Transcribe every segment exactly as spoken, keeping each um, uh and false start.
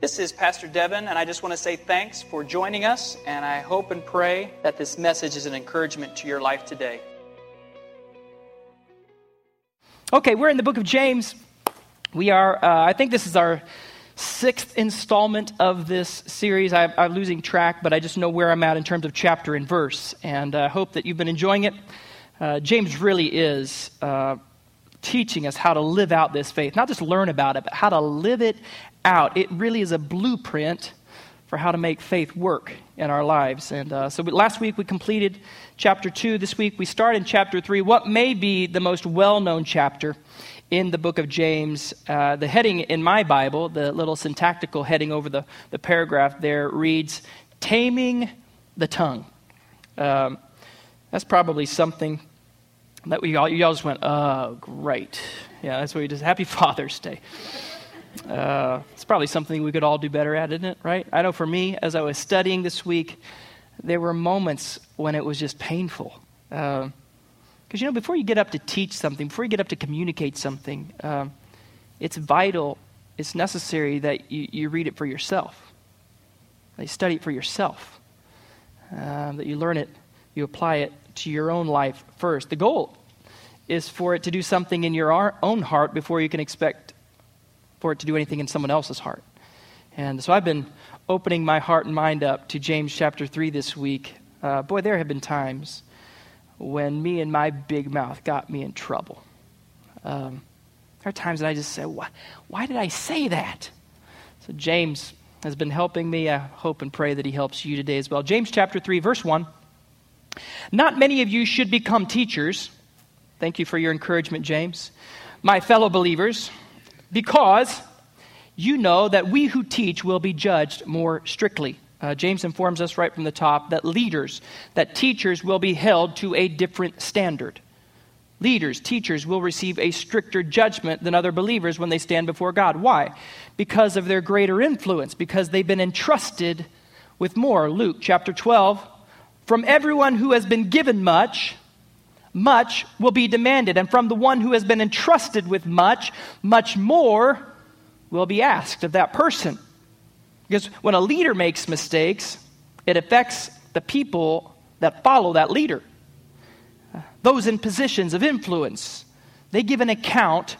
This is Pastor Devin, and I just want to say thanks for joining us, and I hope and pray that this message is an encouragement to your life today. Okay, we're in the book of James. We are, uh, I think this is our sixth installment of this series. I, I'm losing track, but I just know where I'm at in terms of chapter and verse, and I uh, hope that you've been enjoying it. Uh, James really is uh, teaching us how to live out this faith, not just learn about it, but how to live it out. It really is a blueprint for how to make faith work in our lives. And uh, so we, last week we completed chapter two. This week we start in chapter three, what may be the most well-known chapter in the book of James. Uh, the heading in my Bible, the little syntactical heading over the, the paragraph there, reads, Taming the Tongue. Um, that's probably something that we all, you all just went, oh, great. Yeah, that's what we just, happy Father's Day. Uh, it's probably something we could all do better at, isn't it, right? I know for me, as I was studying this week, there were moments when it was just painful. Uh, Because, you know, before you get up to teach something, before you get up to communicate something, um, it's vital, it's necessary that you, you read it for yourself, that you study it for yourself, um, that you learn it, you apply it to your own life first. The goal is for it to do something in your own heart before you can expect for it to do anything in someone else's heart. And so I've been opening my heart and mind up to James chapter three this week. Uh, boy, there have been times when me and my big mouth got me in trouble. Um, there are times that I just say, why, why did I say that? So James has been helping me. I hope and pray that he helps you today as well. James chapter three, verse one. Not many of you should become teachers. Thank you for your encouragement, James. My fellow believers, because you know that we who teach will be judged more strictly. Uh, James informs us right from the top that leaders, that teachers will be held to a different standard. Leaders, teachers will receive a stricter judgment than other believers when they stand before God. Why? Because of their greater influence, because they've been entrusted with more. Luke chapter twelve, from everyone who has been given much, much will be demanded. And from the one who has been entrusted with much, much more will be asked of that person. Because when a leader makes mistakes, it affects the people that follow that leader. Those in positions of influence, they give an account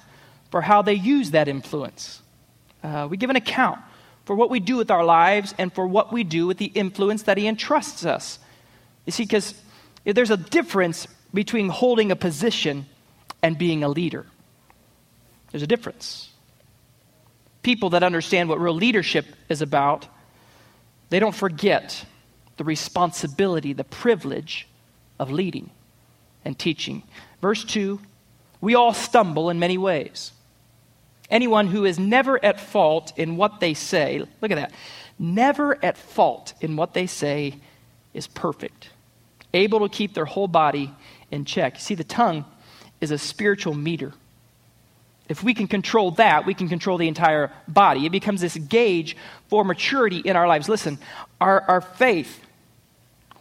for how they use that influence. Uh, we give an account for what we do with our lives and for what we do with the influence that he entrusts us. You see, because there's a difference between holding a position and being a leader. There's a difference. People that understand what real leadership is about, they don't forget the responsibility, the privilege of leading and teaching. Verse two, we all stumble in many ways. Anyone who is never at fault in what they say, look at that, never at fault in what they say is perfect, able to keep their whole body in check. You see, the tongue is a spiritual meter. If we can control that, we can control the entire body. It becomes this gauge for maturity in our lives. Listen, our, our faith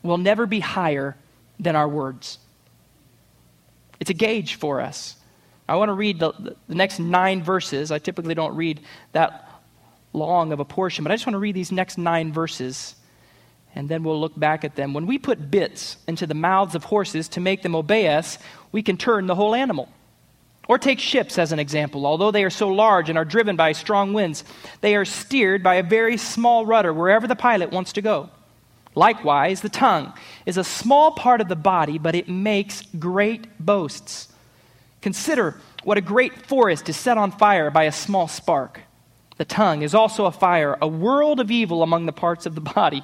will never be higher than our words. It's a gauge for us. I want to read the, the next nine verses. I typically don't read that long of a portion, but I just want to read these next nine verses, and then we'll look back at them. When we put bits into the mouths of horses to make them obey us, we can turn the whole animal. Or take ships as an example. Although they are so large and are driven by strong winds, they are steered by a very small rudder wherever the pilot wants to go. Likewise, the tongue is a small part of the body, but it makes great boasts. Consider what a great forest is set on fire by a small spark. The tongue is also a fire, a world of evil among the parts of the body.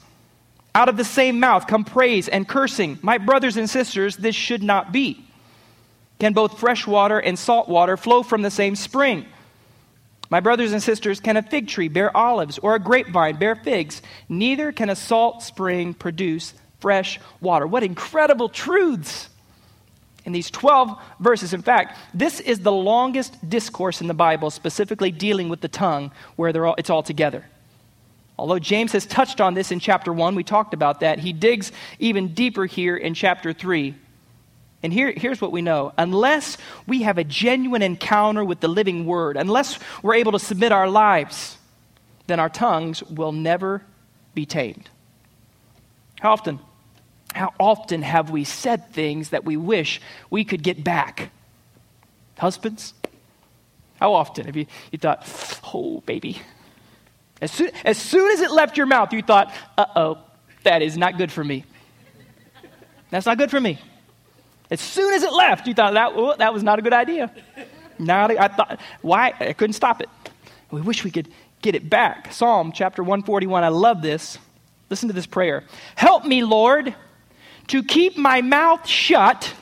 Out of the same mouth come praise and cursing. My brothers and sisters, this should not be. Can both fresh water and salt water flow from the same spring? My brothers and sisters, can a fig tree bear olives or a grapevine bear figs? Neither can a salt spring produce fresh water. What incredible truths in these twelve verses. In fact, this is the longest discourse in the Bible, specifically dealing with the tongue, where they're all, it's all together. Although James has touched on this in chapter one, we talked about that, he digs even deeper here in chapter three. And here, here's what we know. Unless we have a genuine encounter with the living word, unless we're able to submit our lives, then our tongues will never be tamed. How often, how often have we said things that we wish we could get back? Husbands, how often have you, you thought, oh, baby. As soon, as soon as it left your mouth, you thought, uh-oh, that is not good for me. That's not good for me. As soon as it left, you thought, that, oh, that was not a good idea. Not a, I thought, why? I couldn't stop it. We wish we could get it back. Psalm chapter one forty-one, I love this. Listen to this prayer. Help me, Lord, to keep my mouth shut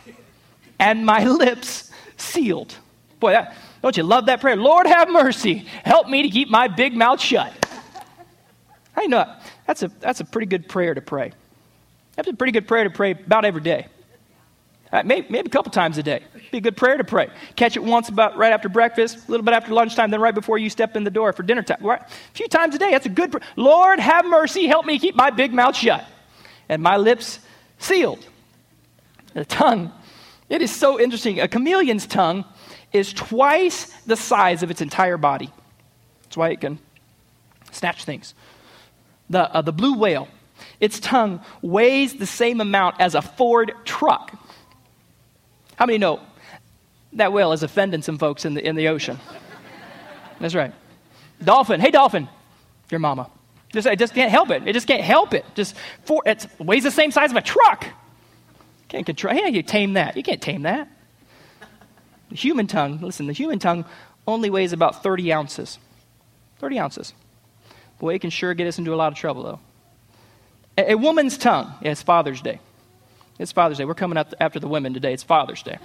and my lips sealed. Boy, that, don't you love that prayer? Lord, have mercy. Help me to keep my big mouth shut. I know that's a that's a pretty good prayer to pray. That's a pretty good prayer to pray about every day. Right, maybe, maybe a couple times a day. Be a good prayer to pray. Catch it once about right after breakfast, a little bit after lunchtime, then right before you step in the door for dinner time. Right? A few times a day. That's a good prayer. Lord, have mercy. Help me keep my big mouth shut and my lips sealed. The tongue, it is so interesting. A chameleon's tongue is twice the size of its entire body. That's why it can snatch things. The, uh, the blue whale, its tongue weighs the same amount as a Ford truck. How many know that whale is offending some folks in the in the ocean? That's right. Dolphin, hey dolphin, your mama. Just, it just can't help it. It just can't help it. Just for, it weighs the same size of a truck. Can't control. How do you tame that? You can't tame that. The human tongue, listen, the human tongue only weighs about thirty ounces. thirty ounces. Boy, it can sure get us into a lot of trouble, though. A, a woman's tongue, yeah, it's Father's Day. It's Father's Day. We're coming up after the women today. It's Father's Day.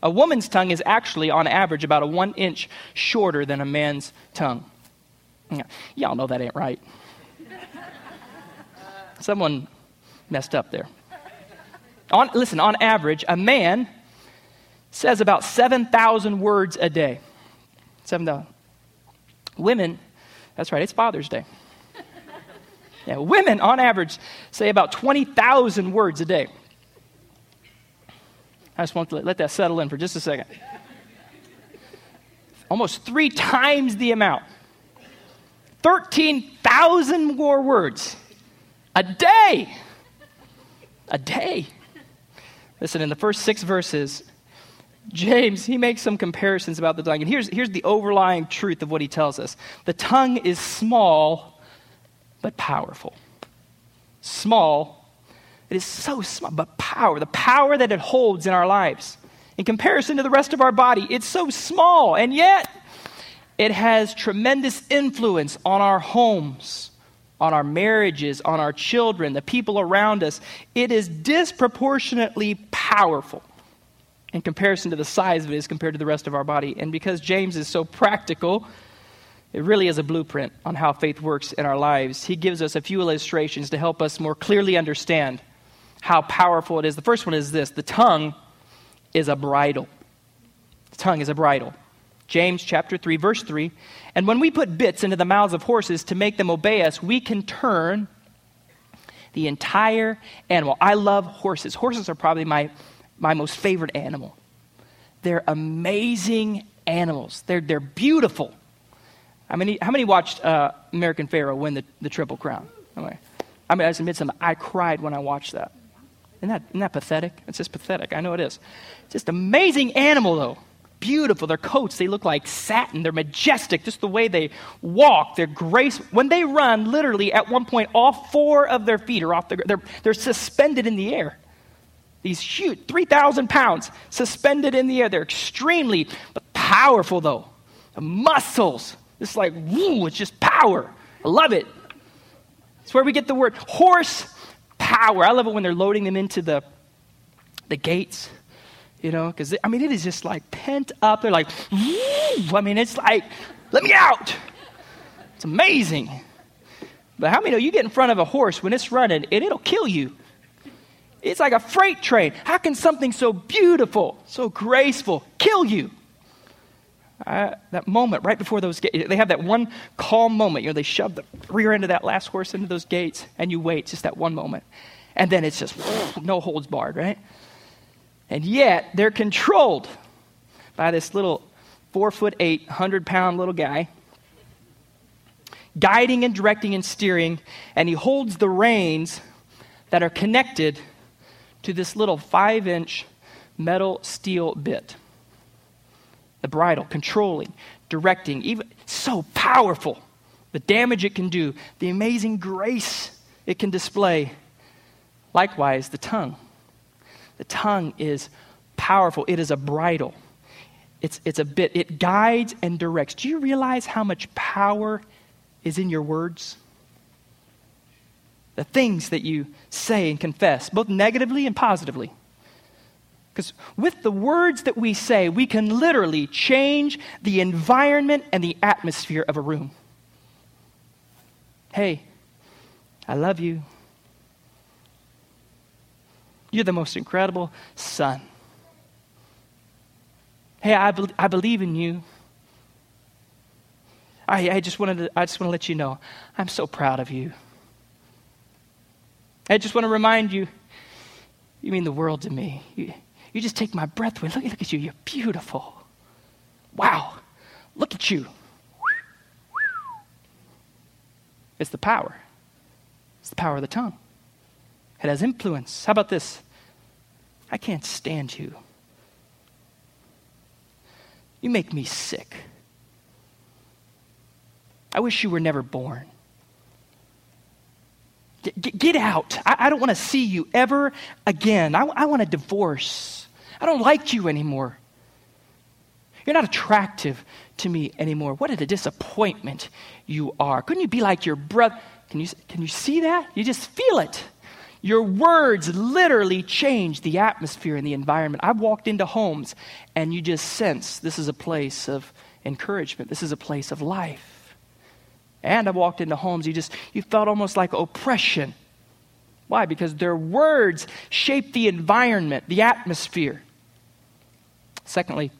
A woman's tongue is actually, on average, about a one inch shorter than a man's tongue. Yeah, y'all know that ain't right. Someone messed up there. On, listen, on average, a man says about seven thousand words a day. seven thousand. Women, that's right, it's Father's Day. Yeah, women, on average, say about twenty thousand words a day. I just want to let that settle in for just a second. Almost three times the amount. thirteen thousand more words a day. A day. Listen, in the first six verses, James, he makes some comparisons about the tongue. And here's, here's the overlying truth of what he tells us. The tongue is small, but powerful. Small. It is so small, but power. The power that it holds in our lives. In comparison to the rest of our body, it's so small, and yet it has tremendous influence on our homes, on our marriages, on our children, the people around us. It is disproportionately powerful in comparison to the size of it as compared to the rest of our body. And because James is so practical, it really is a blueprint on how faith works in our lives. He gives us a few illustrations to help us more clearly understand how powerful it is. The first one is this. The tongue is a bridle. The tongue is a bridle. James chapter three, verse three. And when we put bits into the mouths of horses to make them obey us, we can turn the entire animal. I love horses. Horses are probably my, my most favorite animal. They're amazing animals. They're, they're beautiful. I mean, how many watched uh, American Pharaoh win the, the Triple Crown? Okay. I mean, I just admit something. I cried when I watched that. Isn't that, isn't that pathetic? It's just pathetic. I know it is. Just amazing animal, though. Beautiful. Their coats, they look like satin. They're majestic. Just the way they walk, their grace. When they run, literally, at one point, all four of their feet are off the ground. They're, they're suspended in the air. These huge, three thousand pounds, suspended in the air. They're extremely powerful, though. The muscles. It's like, woo, it's just power. I love it. It's where we get the word horse power. I love it when they're loading them into the the gates, you know, because, I mean, it is just like pent up. They're like, woo, I mean, it's like, let me out. It's amazing. But how many know you get in front of a horse when it's running and it'll kill you? It's like a freight train. How can something so beautiful, so graceful, kill you? I, that moment right before those gates, they have that one calm moment. You know, they shove the rear end of that last horse into those gates, and you wait just that one moment. And then it's just no holds barred, right? And yet they're controlled by this little four foot eight, hundred pound little guy, guiding and directing and steering, and he holds the reins that are connected to this little five inch metal steel bit. The bridle, controlling, directing, even so powerful, the damage it can do, the amazing grace it can display. Likewise, the tongue. The tongue is powerful. It is a bridle. It's, it's a bit. It guides and directs. Do you realize how much power is in your words? The things that you say and confess, both negatively and positively. Because with the words that we say, we can literally change the environment and the atmosphere of a room. Hey, I love you. You're the most incredible son. Hey, I, be- I believe in you. I, I just wanted to, I just want to let you know, I'm so proud of you. I just want to remind you, you mean the world to me. You, you just take my breath away. Look, look at you. You're beautiful. Wow. Look at you. It's the power. It's the power of the tongue. It has influence. How about this? I can't stand you. You make me sick. I wish you were never born. Get, get out. I, I don't want to see you ever again. I, I want a divorce. I don't like you anymore. You're not attractive to me anymore. What a disappointment you are. Couldn't you be like your brother? Can you, can you see that? You just feel it. Your words literally change the atmosphere and the environment. I've walked into homes and you just sense this is a place of encouragement. This is a place of life. And I walked into homes, you just, you felt almost like oppression. Why? Because their words shape the environment, the atmosphere. Secondly,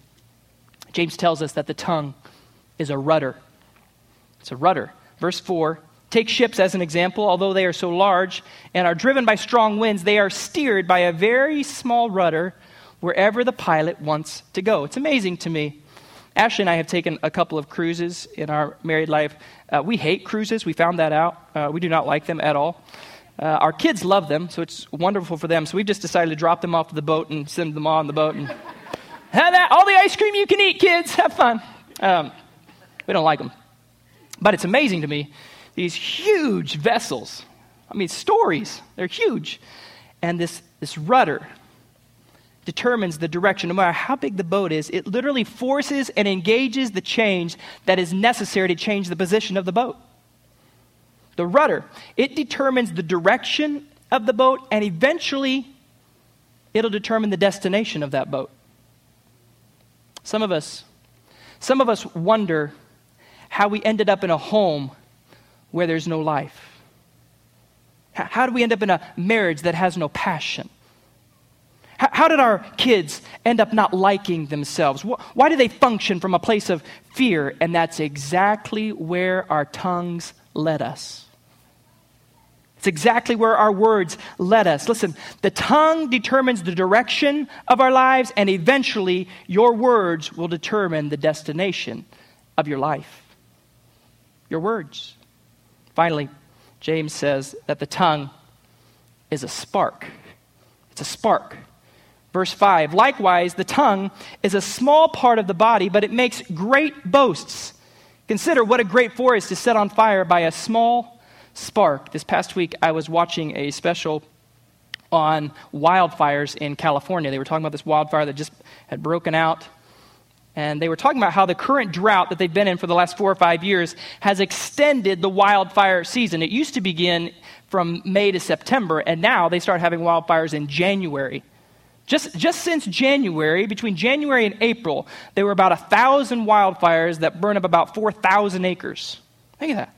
James tells us that the tongue is a rudder. It's a rudder. Verse four, take ships as an example. Although they are so large and are driven by strong winds, they are steered by a very small rudder wherever the pilot wants to go. It's amazing to me. Ashley and I have taken a couple of cruises in our married life. Uh, we hate cruises. We found that out. Uh, we do not like them at all. Uh, our kids love them, so it's wonderful for them. So we've just decided to drop them off the boat and send them all on the boat. And have that, all the ice cream you can eat, kids. Have fun. Um, we don't like them. But it's amazing to me, these huge vessels. I mean, stories. They're huge. And this this rudder determines the direction. No matter how big the boat is, it literally forces and engages the change that is necessary to change the position of the boat. The rudder, it determines the direction of the boat, and eventually it'll determine the destination of that boat. Some of us, some of us wonder how we ended up in a home where there's no life. How do we end up in a marriage that has no passion? How did our kids end up not liking themselves? Why do they function from a place of fear? And that's exactly where our tongues led us. It's exactly where our words led us. Listen, the tongue determines the direction of our lives, and eventually your words will determine the destination of your life. Your words. Finally, James says that the tongue is a spark. It's a spark. Verse five, likewise, the tongue is a small part of the body, but it makes great boasts. Consider what a great forest is set on fire by a small spark. This past week, I was watching a special on wildfires in California. They were talking about this wildfire that just had broken out. And they were talking about how the current drought that they've been in for the last four or five years has extended the wildfire season. It used to begin from May to September, and now they start having wildfires in January. Just, just since January, between January and April, there were about one thousand wildfires that burned up about four thousand acres. Think of that.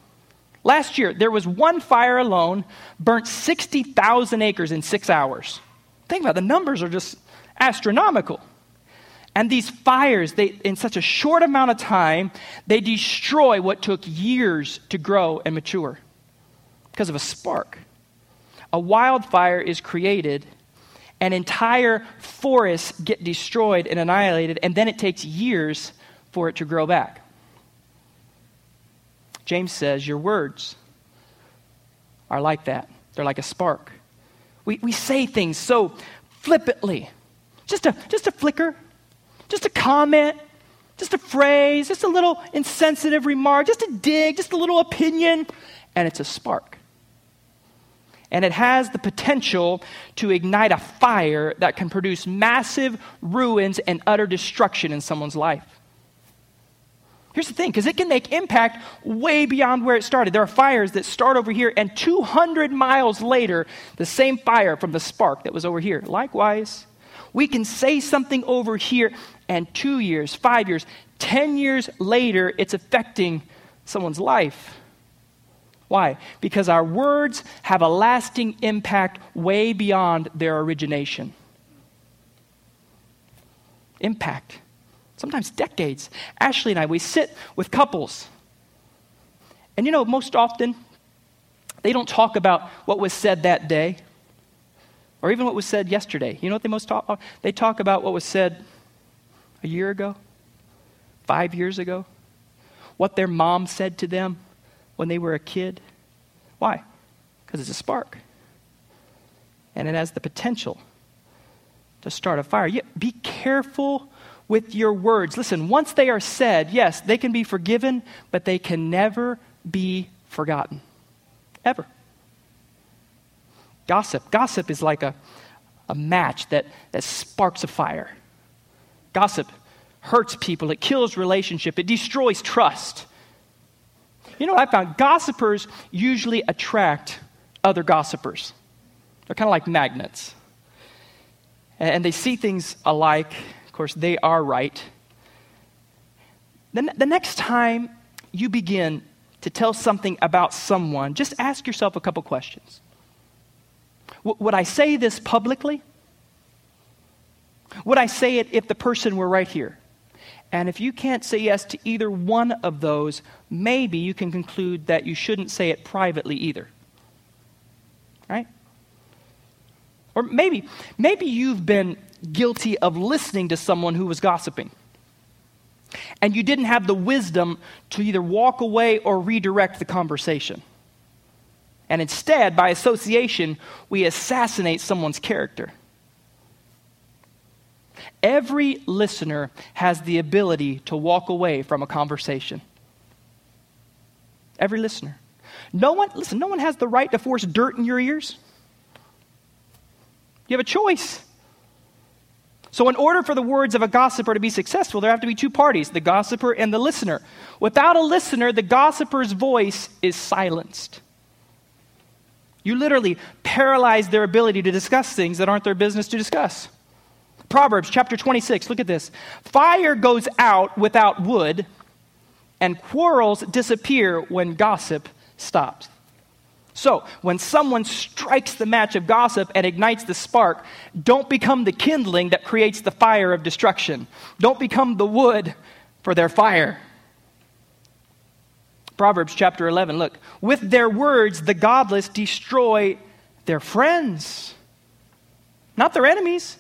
Last year, there was one fire alone, burnt sixty thousand acres in six hours. Think about it. The numbers are just astronomical. And these fires, they, in such a short amount of time, they destroy what took years to grow and mature because of a spark. A wildfire is created, and entire forests get destroyed and annihilated, and then it takes years for it to grow back. James says, your words are like that. They're like a spark. We we say things so flippantly. Just a just a flicker, just a comment, just a phrase, just a little insensitive remark, just a dig, just a little opinion, and it's a spark. And it has the potential to ignite a fire that can produce massive ruins and utter destruction in someone's life. Here's the thing, because it can make impact way beyond where it started. There are fires that start over here, and two hundred miles later, the same fire from the spark that was over here. Likewise, we can say something over here, and two years, five years, ten years later, it's affecting someone's life. Why? Because our words have a lasting impact way beyond their origination. Impact. Sometimes decades. Ashley and I, we sit with couples. And you know, most often, they don't talk about what was said that day or even what was said yesterday. You know what they most talk about? They talk about what was said a year ago, five years ago, what their mom said to them when they were a kid. Why? Because it's a spark. And it has the potential to start a fire. Yet, be careful with your words. Listen, once they are said, yes, they can be forgiven, but they can never be forgotten. Ever. Gossip. Gossip is like a, a match that, that sparks a fire. Gossip hurts people. It kills relationship. It destroys trust. You know what I found? Gossipers usually attract other gossipers. They're kind of like magnets. And they see things alike. Of course, they are right. Then the next time you begin to tell something about someone, just ask yourself a couple questions. W- would I say this publicly? Would I say it if the person were right here? And if you can't say yes to either one of those, maybe you can conclude that you shouldn't say it privately either. Right? Or maybe, maybe you've been guilty of listening to someone who was gossiping. And you didn't have the wisdom to either walk away or redirect the conversation. And instead, by association, we assassinate someone's character. Every listener has the ability to walk away from a conversation. Every listener. No one, listen, no one has the right to force dirt in your ears. You have a choice. So in order for the words of a gossiper to be successful, there have to be two parties, the gossiper and the listener. Without a listener, the gossiper's voice is silenced. You literally paralyze their ability to discuss things that aren't their business to discuss. Proverbs chapter twenty-six, look at this. Fire goes out without wood, and quarrels disappear when gossip stops. So, when someone strikes the match of gossip and ignites the spark, don't become the kindling that creates the fire of destruction. Don't become the wood for their fire. Proverbs chapter eleven, look. With their words, the godless destroy their friends, not their enemies.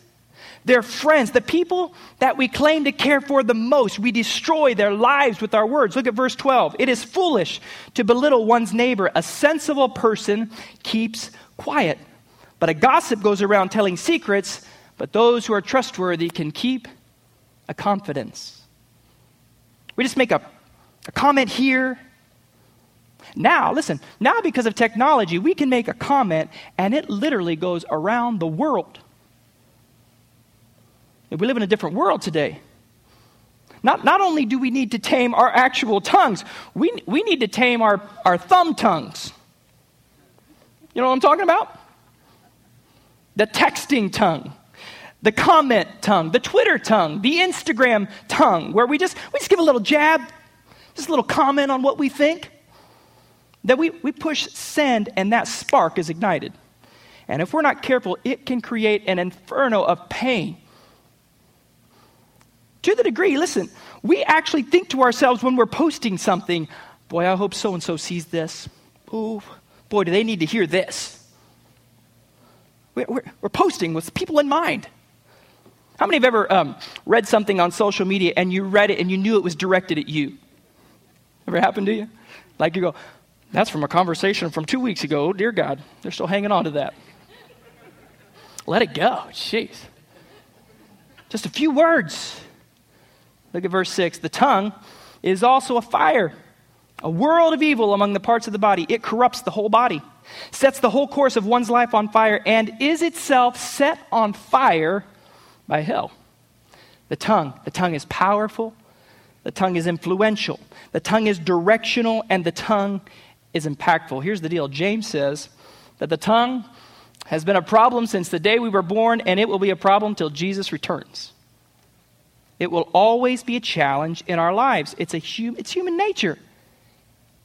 Their friends, the people that we claim to care for the most, we destroy their lives with our words. Look at verse twelve. It is foolish to belittle one's neighbor. A sensible person keeps quiet, but a gossip goes around telling secrets, but those who are trustworthy can keep a confidence. We just make a, a comment here. Now, listen, now because of technology, we can make a comment and it literally goes around the world. We live in a different world today. Not, not only do we need to tame our actual tongues, we, we need to tame our, our thumb tongues. You know what I'm talking about? The texting tongue. the comment tongue, the Twitter tongue, the Instagram tongue, where we just we just give a little jab, just a little comment on what we think. That we, we push send and that spark is ignited. And if we're not careful, it can create an inferno of pain. To the degree, listen, we actually think to ourselves when we're posting something, boy, I hope so-and-so sees this. Oh, boy, do they need to hear this. We're, we're, we're posting with people in mind. How many have ever um, read something on social media and you read it and you knew it was directed at you? Ever happened to you? Like you go, that's from a conversation from two weeks ago. Oh, dear God, they're still hanging on to that. Let it go. Jeez. Just a few words. Look at verse six. The tongue is also a fire, a world of evil among the parts of the body. It corrupts the whole body, sets the whole course of one's life on fire, and is itself set on fire by hell. The tongue. The tongue is powerful. The tongue is influential. The tongue is directional, and the tongue is impactful. Here's the deal. James says that the tongue has been a problem since the day we were born, and it will be a problem till Jesus returns. It will always be a challenge in our lives. It's a hum- it's human nature.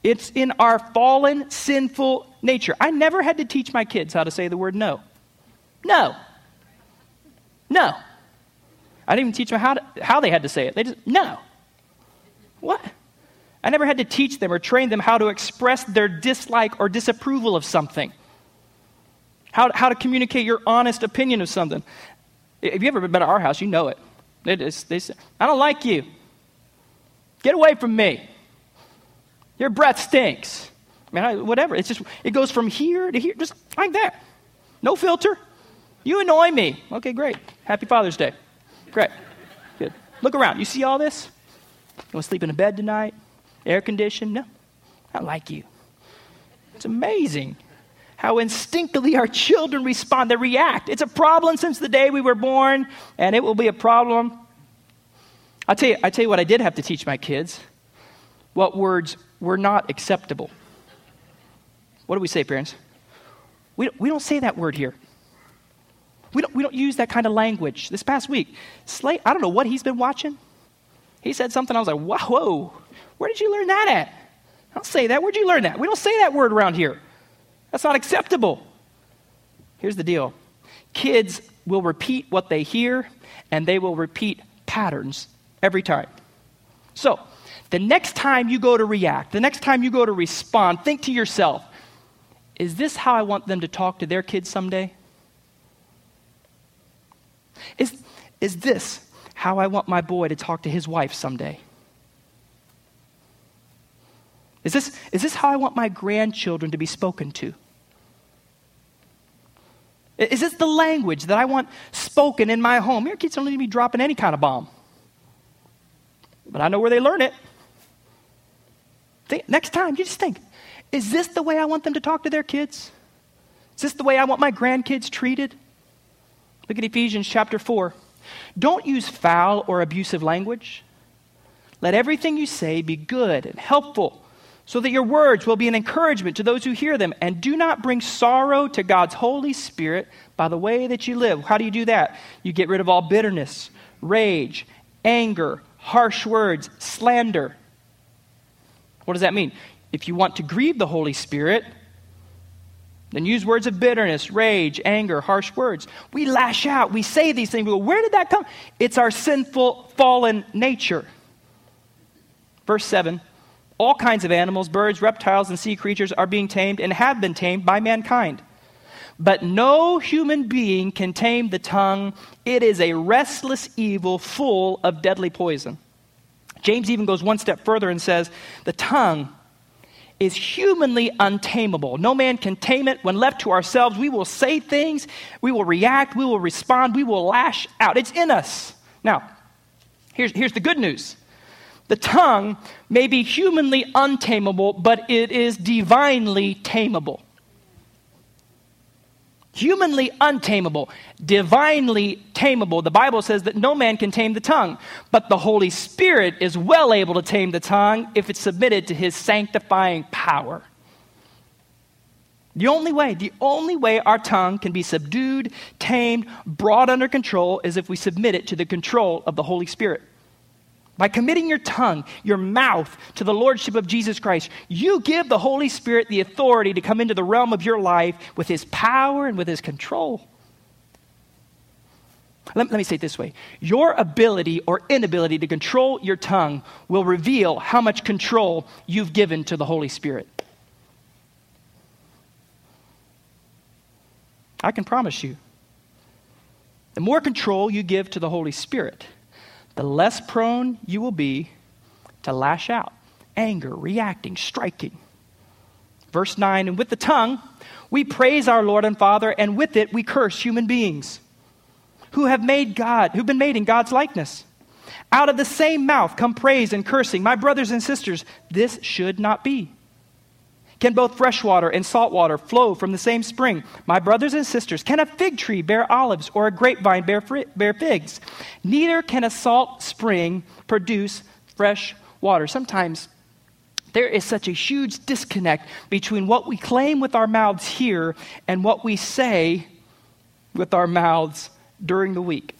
It's in our fallen, sinful nature. I never had to teach my kids how to say the word no. No. No. I didn't even teach them how to, how they had to say it. They just, no. What? I never had to teach them or train them how to express their dislike or disapproval of something. How, how to communicate your honest opinion of something. If you've ever been to our house, you know it. They, just, they say, I don't like you. Get away from me. Your breath stinks. I mean, I, whatever. It's just, it goes from here to here, just like that. No filter. You annoy me. Okay, great. Happy Father's Day. Great. Good. Look around. You see all this? You want to sleep in a bed tonight? Air conditioned? No. I like you. It's amazing how instinctively our children respond. They react. It's a problem since the day we were born, and it will be a problem. I'll tell you, I'll tell you what I did have to teach my kids. What words were not acceptable. What do we say, parents? We don't, we don't say that word here. We don't, we don't use that kind of language. This past week, Slate, I don't know what he's been watching. He said something, I was like, whoa, whoa, where did you learn that at? I don't say that. Where'd you learn that? We don't say that word around here. That's not acceptable. Here's the deal. Kids will repeat what they hear, and they will repeat patterns every time. So the next time you go to react, the next time you go to respond, think to yourself, is this how I want them to talk to their kids someday? Is, is this how I want my boy to talk to his wife someday? Is this, is this how I want my grandchildren to be spoken to? Is this the language that I want spoken in my home? Your kids don't need to be dropping any kind of bomb. But I know where they learn it. Think, next time, you just think, is this the way I want them to talk to their kids? Is this the way I want my grandkids treated? Look at Ephesians chapter four. Don't use foul or abusive language. Let everything you say be good and helpful, so that your words will be an encouragement to those who hear them. And do not bring sorrow to God's Holy Spirit by the way that you live. How do you do that? You get rid of all bitterness, rage, anger, harsh words, slander. What does that mean? If you want to grieve the Holy Spirit, then use words of bitterness, rage, anger, harsh words. We lash out. We say these things. We go, where did that come? It's our sinful, fallen nature. Verse seven, all kinds of animals, birds, reptiles, and sea creatures are being tamed and have been tamed by mankind. But no human being can tame the tongue. It is a restless evil full of deadly poison. James even goes one step further and says, the tongue is humanly untamable. No man can tame it. When left to ourselves, we will say things, we will react, we will respond, we will lash out. It's in us. Now, here's, here's the good news. The tongue may be humanly untamable, but it is divinely tameable. Humanly untamable, divinely tameable. The Bible says that no man can tame the tongue, but the Holy Spirit is well able to tame the tongue if it's submitted to his sanctifying power. The only way, the only way our tongue can be subdued, tamed, brought under control is if we submit it to the control of the Holy Spirit. By committing your tongue, your mouth, to the lordship of Jesus Christ, you give the Holy Spirit the authority to come into the realm of your life with his power and with his control. Let, let me say it this way. Your ability or inability to control your tongue will reveal how much control you've given to the Holy Spirit. I can promise you, the more control you give to the Holy Spirit, the less prone you will be to lash out, anger, reacting, striking. Verse nine, and with the tongue, we praise our Lord and Father, and with it we curse human beings who have made God, who've been made in God's likeness. Out of the same mouth come praise and cursing. My brothers and sisters, this should not be. Can both fresh water and salt water flow from the same spring? My brothers and sisters, can a fig tree bear olives or a grapevine bear, fri- bear figs? Neither can a salt spring produce fresh water. Sometimes there is such a huge disconnect between what we claim with our mouths here and what we say with our mouths during the week.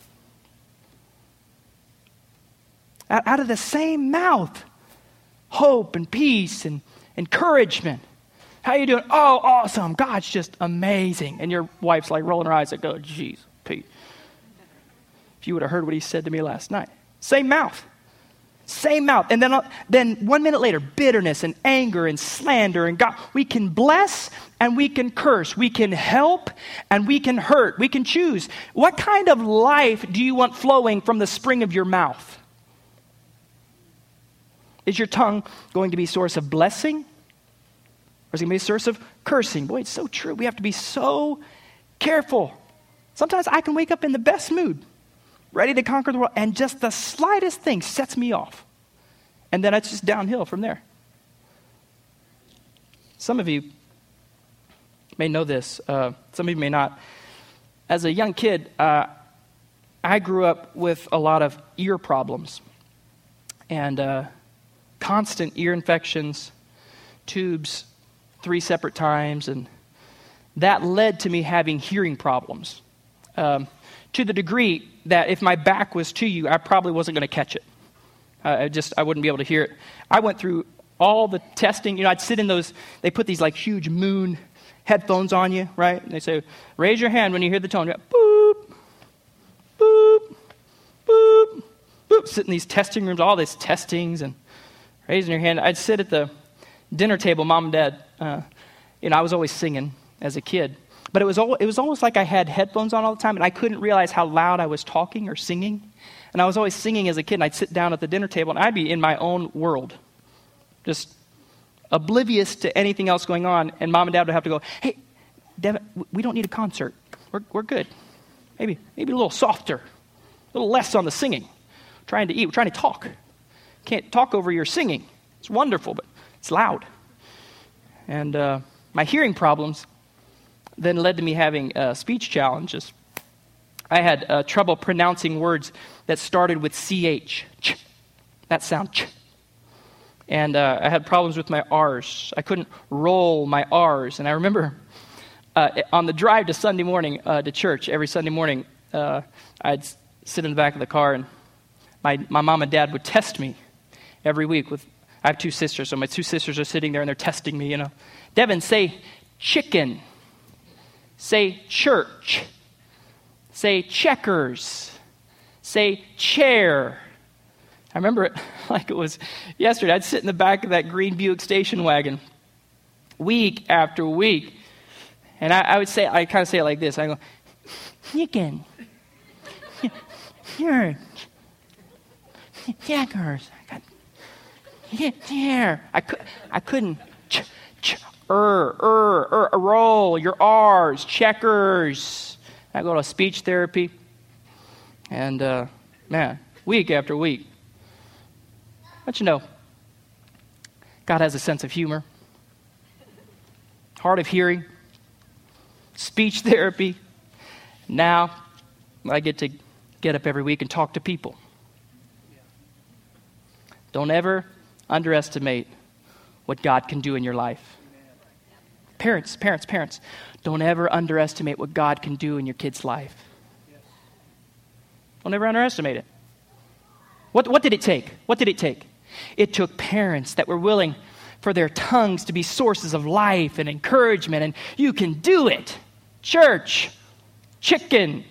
Out of the same mouth, hope and peace and encouragement. How you doing? Oh, awesome. God's just amazing. And your wife's like rolling her eyes like, oh, geez, Pete. If you would have heard what he said to me last night. Same mouth. Same mouth. And then, then one minute later, bitterness and anger and slander and God. We can bless and we can curse. We can help and we can hurt. We can choose. What kind of life do you want flowing from the spring of your mouth? Is your tongue going to be a source of blessing? Or is it going to be a source of cursing? Boy, it's so true. We have to be so careful. Sometimes I can wake up in the best mood, ready to conquer the world, and just the slightest thing sets me off. And then it's just downhill from there. Some of you may know this. Uh, some of you may not. As a young kid, uh, I grew up with a lot of ear problems. And Uh, constant ear infections, tubes three separate times, and that led to me having hearing problems um, to the degree that if my back was to you, I probably wasn't going to catch it. Uh, I just, I wouldn't be able to hear it. I went through all the testing. You know, I'd sit in those, they put these like huge moon headphones on you, right? And they say, raise your hand when you hear the tone. You're like, boop, boop, boop, boop. Sit in these testing rooms, all these testings, and raising your hand. I'd sit at the dinner table, mom and dad. Uh, you know, I was always singing as a kid. But it was al- it was almost like I had headphones on all the time, and I couldn't realize how loud I was talking or singing. And I was always singing as a kid, and I'd sit down at the dinner table, and I'd be in my own world, just oblivious to anything else going on. And mom and dad would have to go, hey, Devin, we don't need a concert. We're we're good. Maybe, maybe a little softer, a little less on the singing. We're trying to eat, we're trying to talk. Can't talk over your singing. It's wonderful, but it's loud. And uh, my hearing problems then led to me having uh, speech challenges. I had uh, trouble pronouncing words that started with C H. Ch, that sound, ch. And uh, I had problems with my R's. I couldn't roll my R's. And I remember uh, on the drive to Sunday morning, uh, to church, every Sunday morning, uh, I'd sit in the back of the car, and my, my mom and dad would test me. Every week, with I have two sisters, so my two sisters are sitting there and they're testing me, you know. Devin, say chicken. Say church. Say checkers. Say chair. I remember it like it was yesterday. I'd sit in the back of that green Buick station wagon week after week. And I, I would say, I kind of say it like this. I go, chicken. Church. Checkers. Yeah, I, could, I couldn't. Ch, ch, er, er, er, roll your R's, checkers. I go to speech therapy, and uh, man, week after week. But you know, God has a sense of humor, hard of hearing, speech therapy. Now I get to get up every week and talk to people. Don't ever underestimate what God can do in your life. parents, parents, parents, don't ever underestimate what God can do in your kid's life. Don't ever underestimate it. What, what did it take? What did it take? It took parents that were willing for their tongues to be sources of life and encouragement, and you can do it. Church, chicken,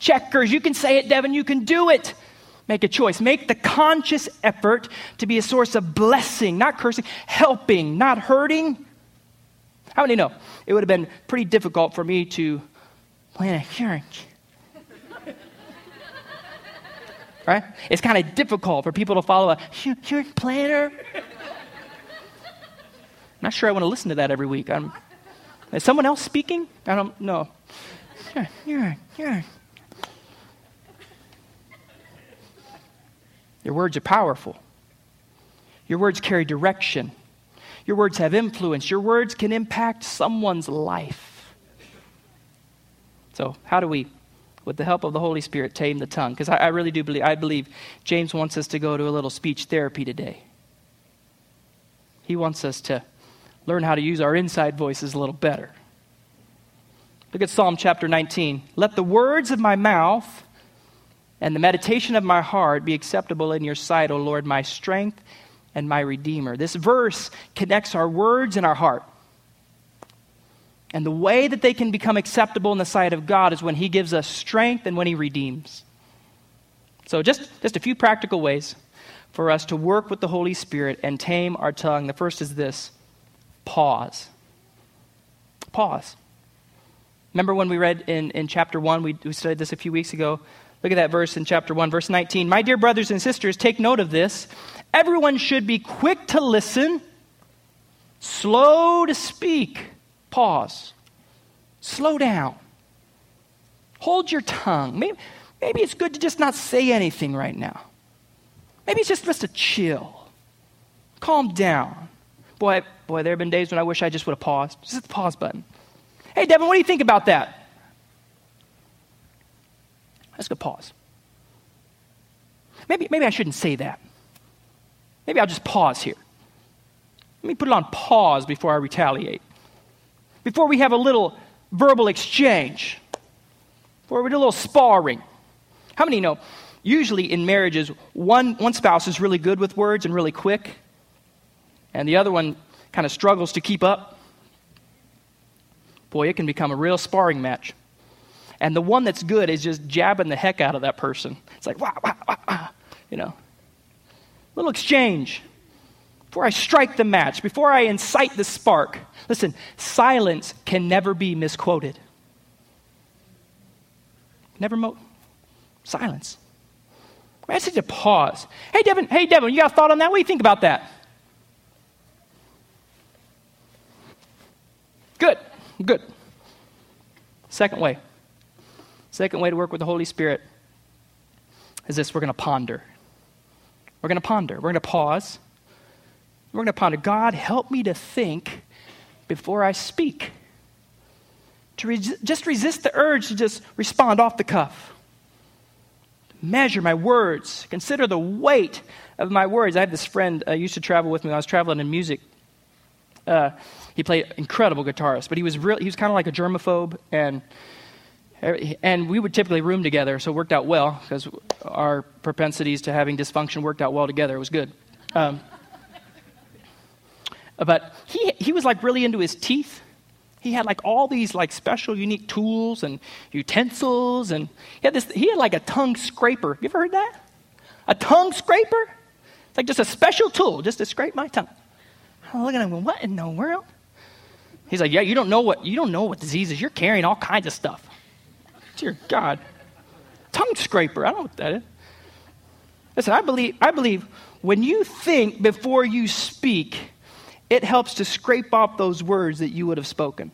checkers, you can say it, Devin, you can do it. Make a choice. Make the conscious effort to be a source of blessing, not cursing, helping, not hurting. How many know? It would have been pretty difficult for me to plan a hearing. Right? It's kind of difficult for people to follow a hearing planner. Not sure I want to listen to that every week. I'm, is someone else speaking? I don't know. You're, you're, you're. Your words are powerful. Your words carry direction. Your words have influence. Your words can impact someone's life. So how do we, with the help of the Holy Spirit, tame the tongue? Because I, I really do believe, I believe James wants us to go to a little speech therapy today. He wants us to learn how to use our inside voices a little better. Look at Psalm chapter nineteen. Let the words of my mouth and the meditation of my heart be acceptable in your sight, O Lord, my strength and my Redeemer. This verse connects our words and our heart. And the way that they can become acceptable in the sight of God is when he gives us strength and when he redeems. So just, just a few practical ways for us to work with the Holy Spirit and tame our tongue. The first is this. Pause. Pause. Remember when we read in, in chapter one, we, we studied this a few weeks ago. Look at that verse in chapter one, verse nineteen. My dear brothers and sisters, take note of this. Everyone should be quick to listen, slow to speak. Pause. Slow down. Hold your tongue. Maybe, maybe it's good to just not say anything right now. Maybe it's just best to chill. Calm down. Boy, boy, there have been days when I wish I just would have paused. Just hit the pause button. Hey, Devin, what do you think about that? Let's go pause. Maybe, maybe I shouldn't say that. Maybe I'll just pause here. Let me put it on pause before I retaliate. Before we have a little verbal exchange. Before we do a little sparring. How many know? Usually in marriages, one, one spouse is really good with words and really quick. And the other one kind of struggles to keep up. Boy, it can become a real sparring match. And the one that's good is just jabbing the heck out of that person. It's like, wah, wah, wah, wah, you know. Little exchange. Before I strike the match, before I incite the spark. Listen, silence can never be misquoted. Never mo- silence. I just need to pause. Hey, Devin, hey, Devin, you got a thought on that? What do you think about that? Good, good. Second way. Second way to work with the Holy Spirit is this. We're going to ponder. We're going to ponder. We're going to pause. We're going to ponder. God, help me to think before I speak. To re- just resist the urge to just respond off the cuff. Measure my words. Consider the weight of my words. I had this friend uh, used to travel with me when I was traveling in music. Uh, he played incredible guitarist, but he was real. He was kind of like a germaphobe, and and we would typically room together, so it worked out well because our propensities to having dysfunction worked out well together. It was good. Um, but he he was like really into his teeth. He had like all these like special unique tools and utensils, and he had this he had like a tongue scraper. You ever heard that? A tongue scraper? It's like just a special tool just to scrape my tongue. I'm looking at him, what in the world? He's like, yeah, you don't know what you don't know what diseases. You're carrying all kinds of stuff. Dear God. Tongue scraper, I don't know what that is. Listen, I believe I believe when you think before you speak, it helps to scrape off those words that you would have spoken.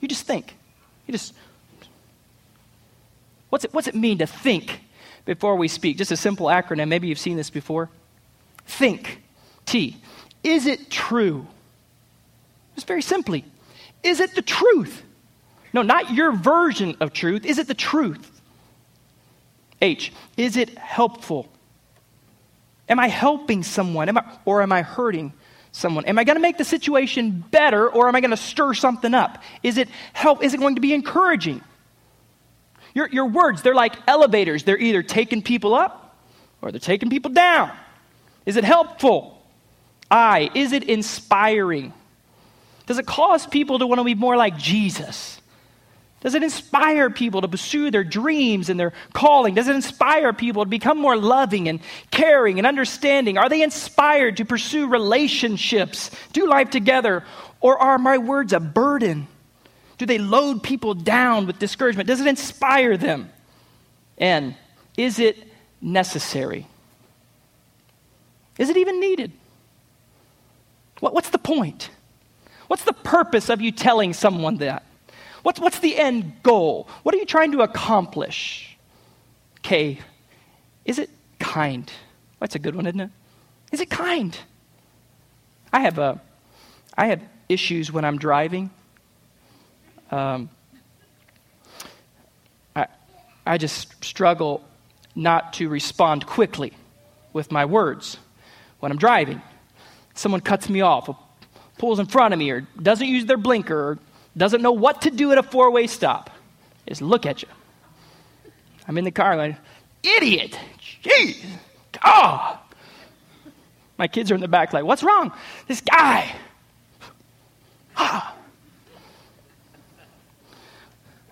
You just think. You just. What's it, what's it mean to think before we speak? Just a simple acronym. Maybe you've seen this before. Think. T. Is it true? Just very simply. Is it the truth? No, not your version of truth. Is it the truth? H. Is it helpful? Am I helping someone? Am I, or am I hurting someone? Am I going to make the situation better, or am I going to stir something up? Is it help? Is it going to be encouraging? Your, your words, they're like elevators. They're either taking people up or they're taking people down. Is it helpful? I, is it inspiring? Does it cause people to want to be more like Jesus? Does it inspire people to pursue their dreams and their calling? Does it inspire people to become more loving and caring and understanding? Are they inspired to pursue relationships, do life together? Or are my words a burden? Do they load people down with discouragement? Does it inspire them? And is it necessary? Is it even needed? What, what's the point? What's the purpose of you telling someone that? What's, what's the end goal? What are you trying to accomplish? K, is it kind? That's a good one, isn't it? Is it kind? I have a, I have issues when I'm driving. Um, I, I just struggle not to respond quickly with my words when I'm driving. Someone cuts me off, or pulls in front of me, or doesn't use their blinker, or doesn't know what to do at a four-way stop. Just look at you. I'm in the car going, idiot, jeez, oh. My kids are in the back like, what's wrong? This guy. Ah.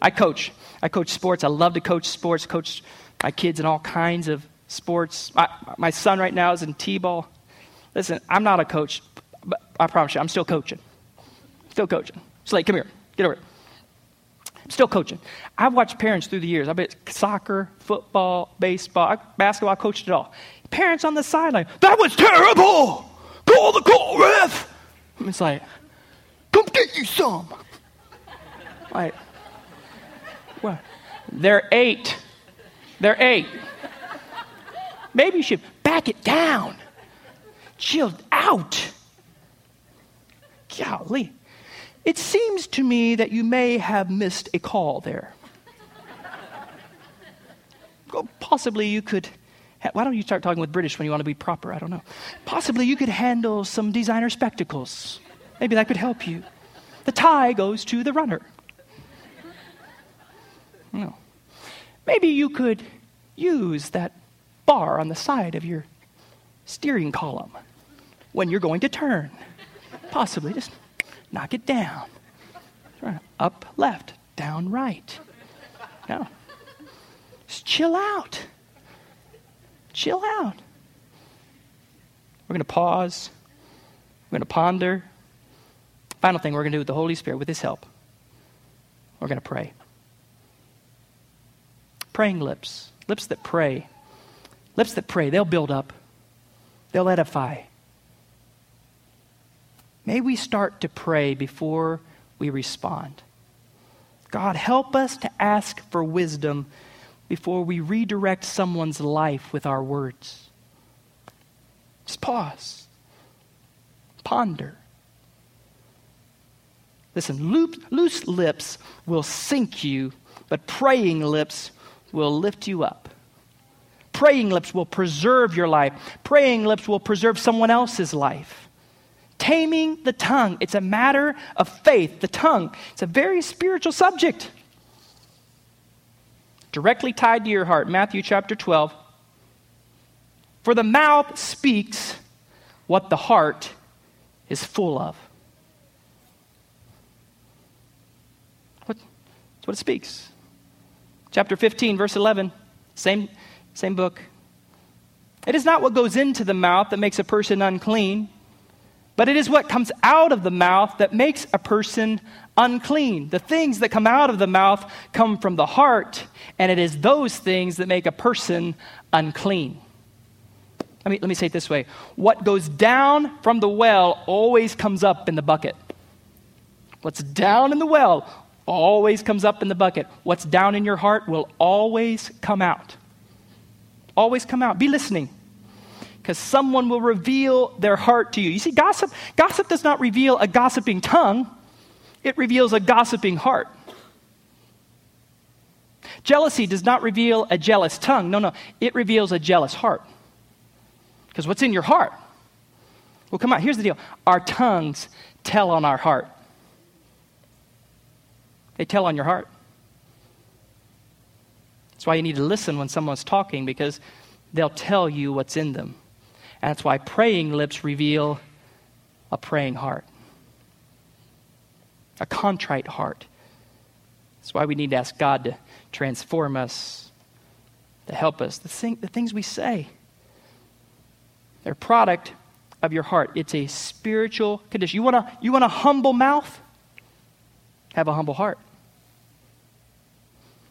I coach. I coach sports. I love to coach sports, coach my kids in all kinds of sports. My, my son right now is in t-ball. Listen, I'm not a coach, but I promise you, I'm still coaching. Still coaching. Slate, come here. Get over here. I'm still coaching. I've watched parents through the years. I bet soccer, football, baseball, basketball, I coached it all. Parents on the sideline, that was terrible. Call the call, ref. I'm just like, come get you some. Like, what? They're eight. They're eight. Maybe you should back it down. Chill out. Golly. It seems to me that you may have missed a call there. Well, possibly you could, ha- why don't you start talking with British when you want to be proper? I don't know. Possibly you could handle some designer spectacles. Maybe that could help you. The tie goes to the runner. No. Maybe you could use that bar on the side of your steering column when you're going to turn. Possibly, just knock it down. Up, left, down, right. No. Just chill out. Chill out. We're going to pause. We're going to ponder. Final thing we're going to do with the Holy Spirit, with His help, we're going to pray. Praying lips. Lips that pray. Lips that pray. They'll build up. They'll edify. May we start to pray before we respond. God, help us to ask for wisdom before we redirect someone's life with our words. Just pause. Ponder. Listen, loop, loose lips will sink you, but praying lips will lift you up. Praying lips will preserve your life. Praying lips will preserve someone else's life. Taming the tongue. It's a matter of faith. The tongue. It's a very spiritual subject. Directly tied to your heart. Matthew chapter twelve. For the mouth speaks what the heart is full of. What, that's what it speaks. Chapter fifteen, verse eleven. Same, same book. It is not what goes into the mouth that makes a person unclean, but it is what comes out of the mouth that makes a person unclean. The things that come out of the mouth come from the heart, and it is those things that make a person unclean. I mean, let me say it this way. What goes down from the well always comes up in the bucket. What's down in the well always comes up in the bucket. What's down in your heart will always come out. Always come out. Be listening. Because someone will reveal their heart to you. You see, gossip, gossip does not reveal a gossiping tongue. It reveals a gossiping heart. Jealousy does not reveal a jealous tongue. No, no, it reveals a jealous heart. Because what's in your heart Well, come on, here's the deal. Our tongues tell on our heart. They tell on your heart. That's why you need to listen when someone's talking, because they'll tell you what's in them. And that's why praying lips reveal a praying heart, a contrite heart. That's why we need to ask God to transform us, to help us. The, thing, the things we say, they're a product of your heart. It's a spiritual condition. You want a, you want a humble mouth? Have a humble heart.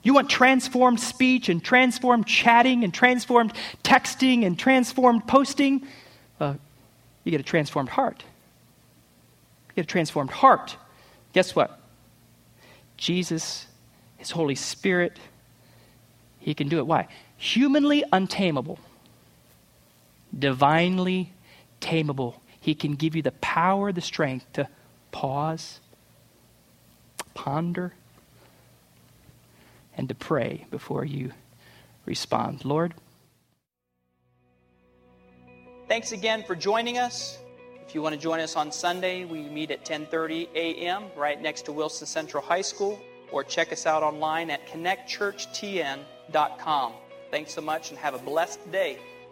You want transformed speech and transformed chatting and transformed texting and transformed posting? Uh, you get a transformed heart. You get a transformed heart. Guess what? Jesus, His Holy Spirit, He can do it. Why? Humanly untamable, divinely tamable. He can give you the power, the strength to pause, ponder, and to pray before you respond. Lord. Thanks again for joining us. If you want to join us on Sunday, we meet at ten thirty a.m. right next to Wilson Central High School, or check us out online at connect church t n dot com. Thanks so much and have a blessed day.